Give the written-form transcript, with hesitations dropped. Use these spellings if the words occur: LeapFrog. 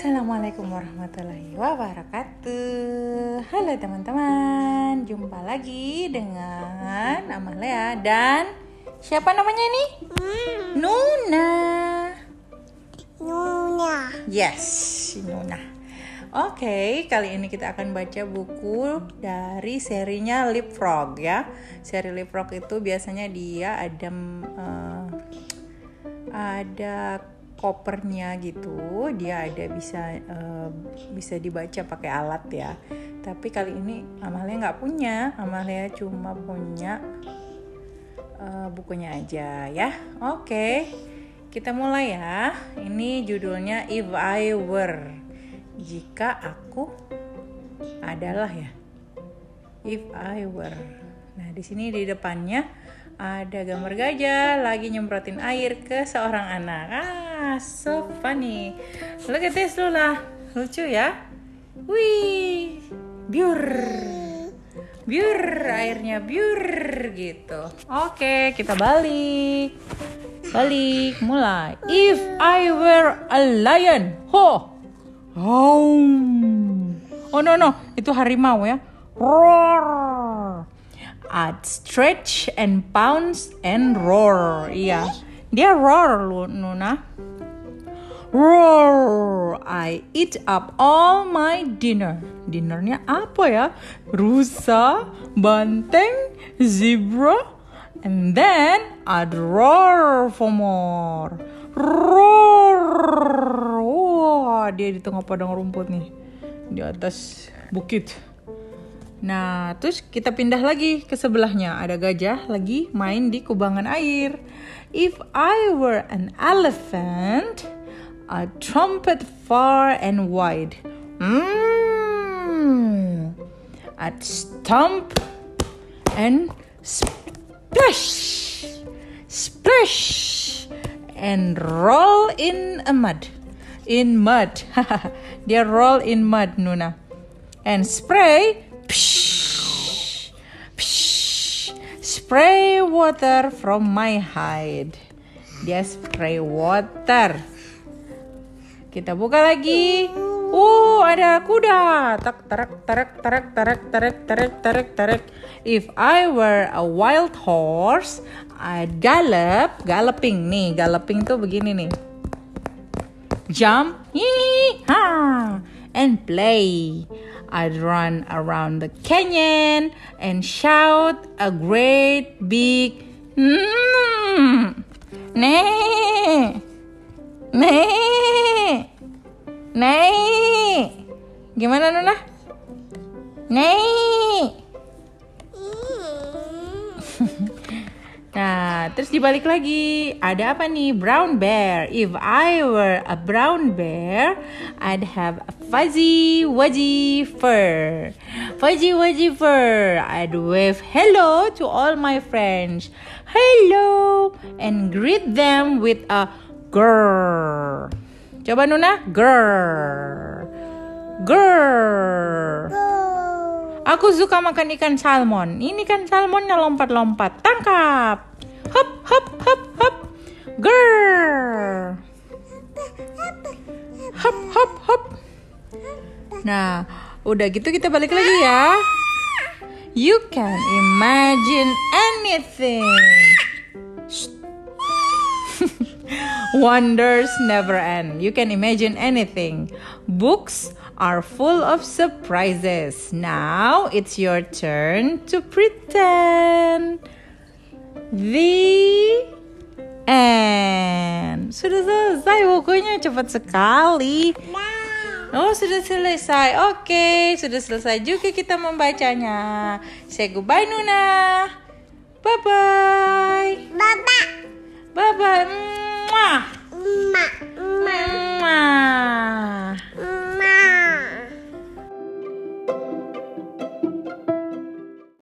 Assalamualaikum warahmatullahi wabarakatuh. Halo teman-teman, jumpa lagi dengan Amalia dan siapa namanya ini? Nuna. Yes, Nuna. Oke, kali ini kita akan baca buku dari serinya LeapFrog ya. Seri LeapFrog itu biasanya dia ada kopernya gitu, dia ada bisa dibaca pakai alat ya. Tapi kali ini Amalia nggak punya, Amalia cuma punya bukunya aja ya. Oke, kita mulai ya. Ini judulnya If I Were, jika aku adalah ya. If I Were. Nah, di sini di depannya ada gambar gajah lagi nyemprotin air ke seorang anak. So funny. Look at this, Lula. Lucu ya? Wih. Biur. Biur, airnya biur gitu. Oke, kita balik. Balik, mulai. If I were a lion. Ho. Oh no, itu harimau ya. Roar. I'd stretch and pounce and roar. Iya. Dia roar, Nuna. Roar, I eat up all my dinner. Dinnernya apa ya? Rusa, banteng, zebra, and then I'd roar for more. Roar. Wah, dia di tengah padang rumput nih, di atas bukit. Nah, terus kita pindah lagi ke sebelahnya. Ada gajah lagi main di kubangan air. If I were an elephant, I'd trumpet far and wide. I'd stomp and splash, splash, and roll in a mud. In mud. Dia roll in mud, Nuna. And spray. Psh, psh, spray water from my hide. Dia spray water. Kita buka lagi. Ada kuda. Tak tarak tarak tarak tarak tarak tarak tarak tarak. If I were a wild horse, I'd gallop. Galloping nih. Galloping tuh begini nih. Jump. Yee-ha. And play. I'd run around the canyon and shout a great big nee, nee, nee. Gimana Nuna? Nee. Nah, terus dibalik lagi. Ada apa nih? Brown bear. If I were a brown bear, I'd have a fuzzy-wuzzy fur. Fuzzy-wuzzy fur. I'd wave hello to all my friends. Hello. And greet them with a grrr. Coba Nuna. Grrr. Grrr. Aku suka makan ikan salmon. Ini kan salmonnya lompat-lompat. Tangkap. Hop, hop, hop, hop. Grrr. Hop, hop, hop. Nah, udah gitu kita balik lagi ya. You can imagine anything. Wonders never end. You can imagine anything. Books are full of surprises. Now it's your turn to pretend. The end. Sudah selesai bukunya, cepat sekali. Oh, sudah selesai. Oke, sudah selesai juga kita membacanya. Say goodbye, Nuna. Bye-bye. Bye-bye. Bye-bye. Mwah.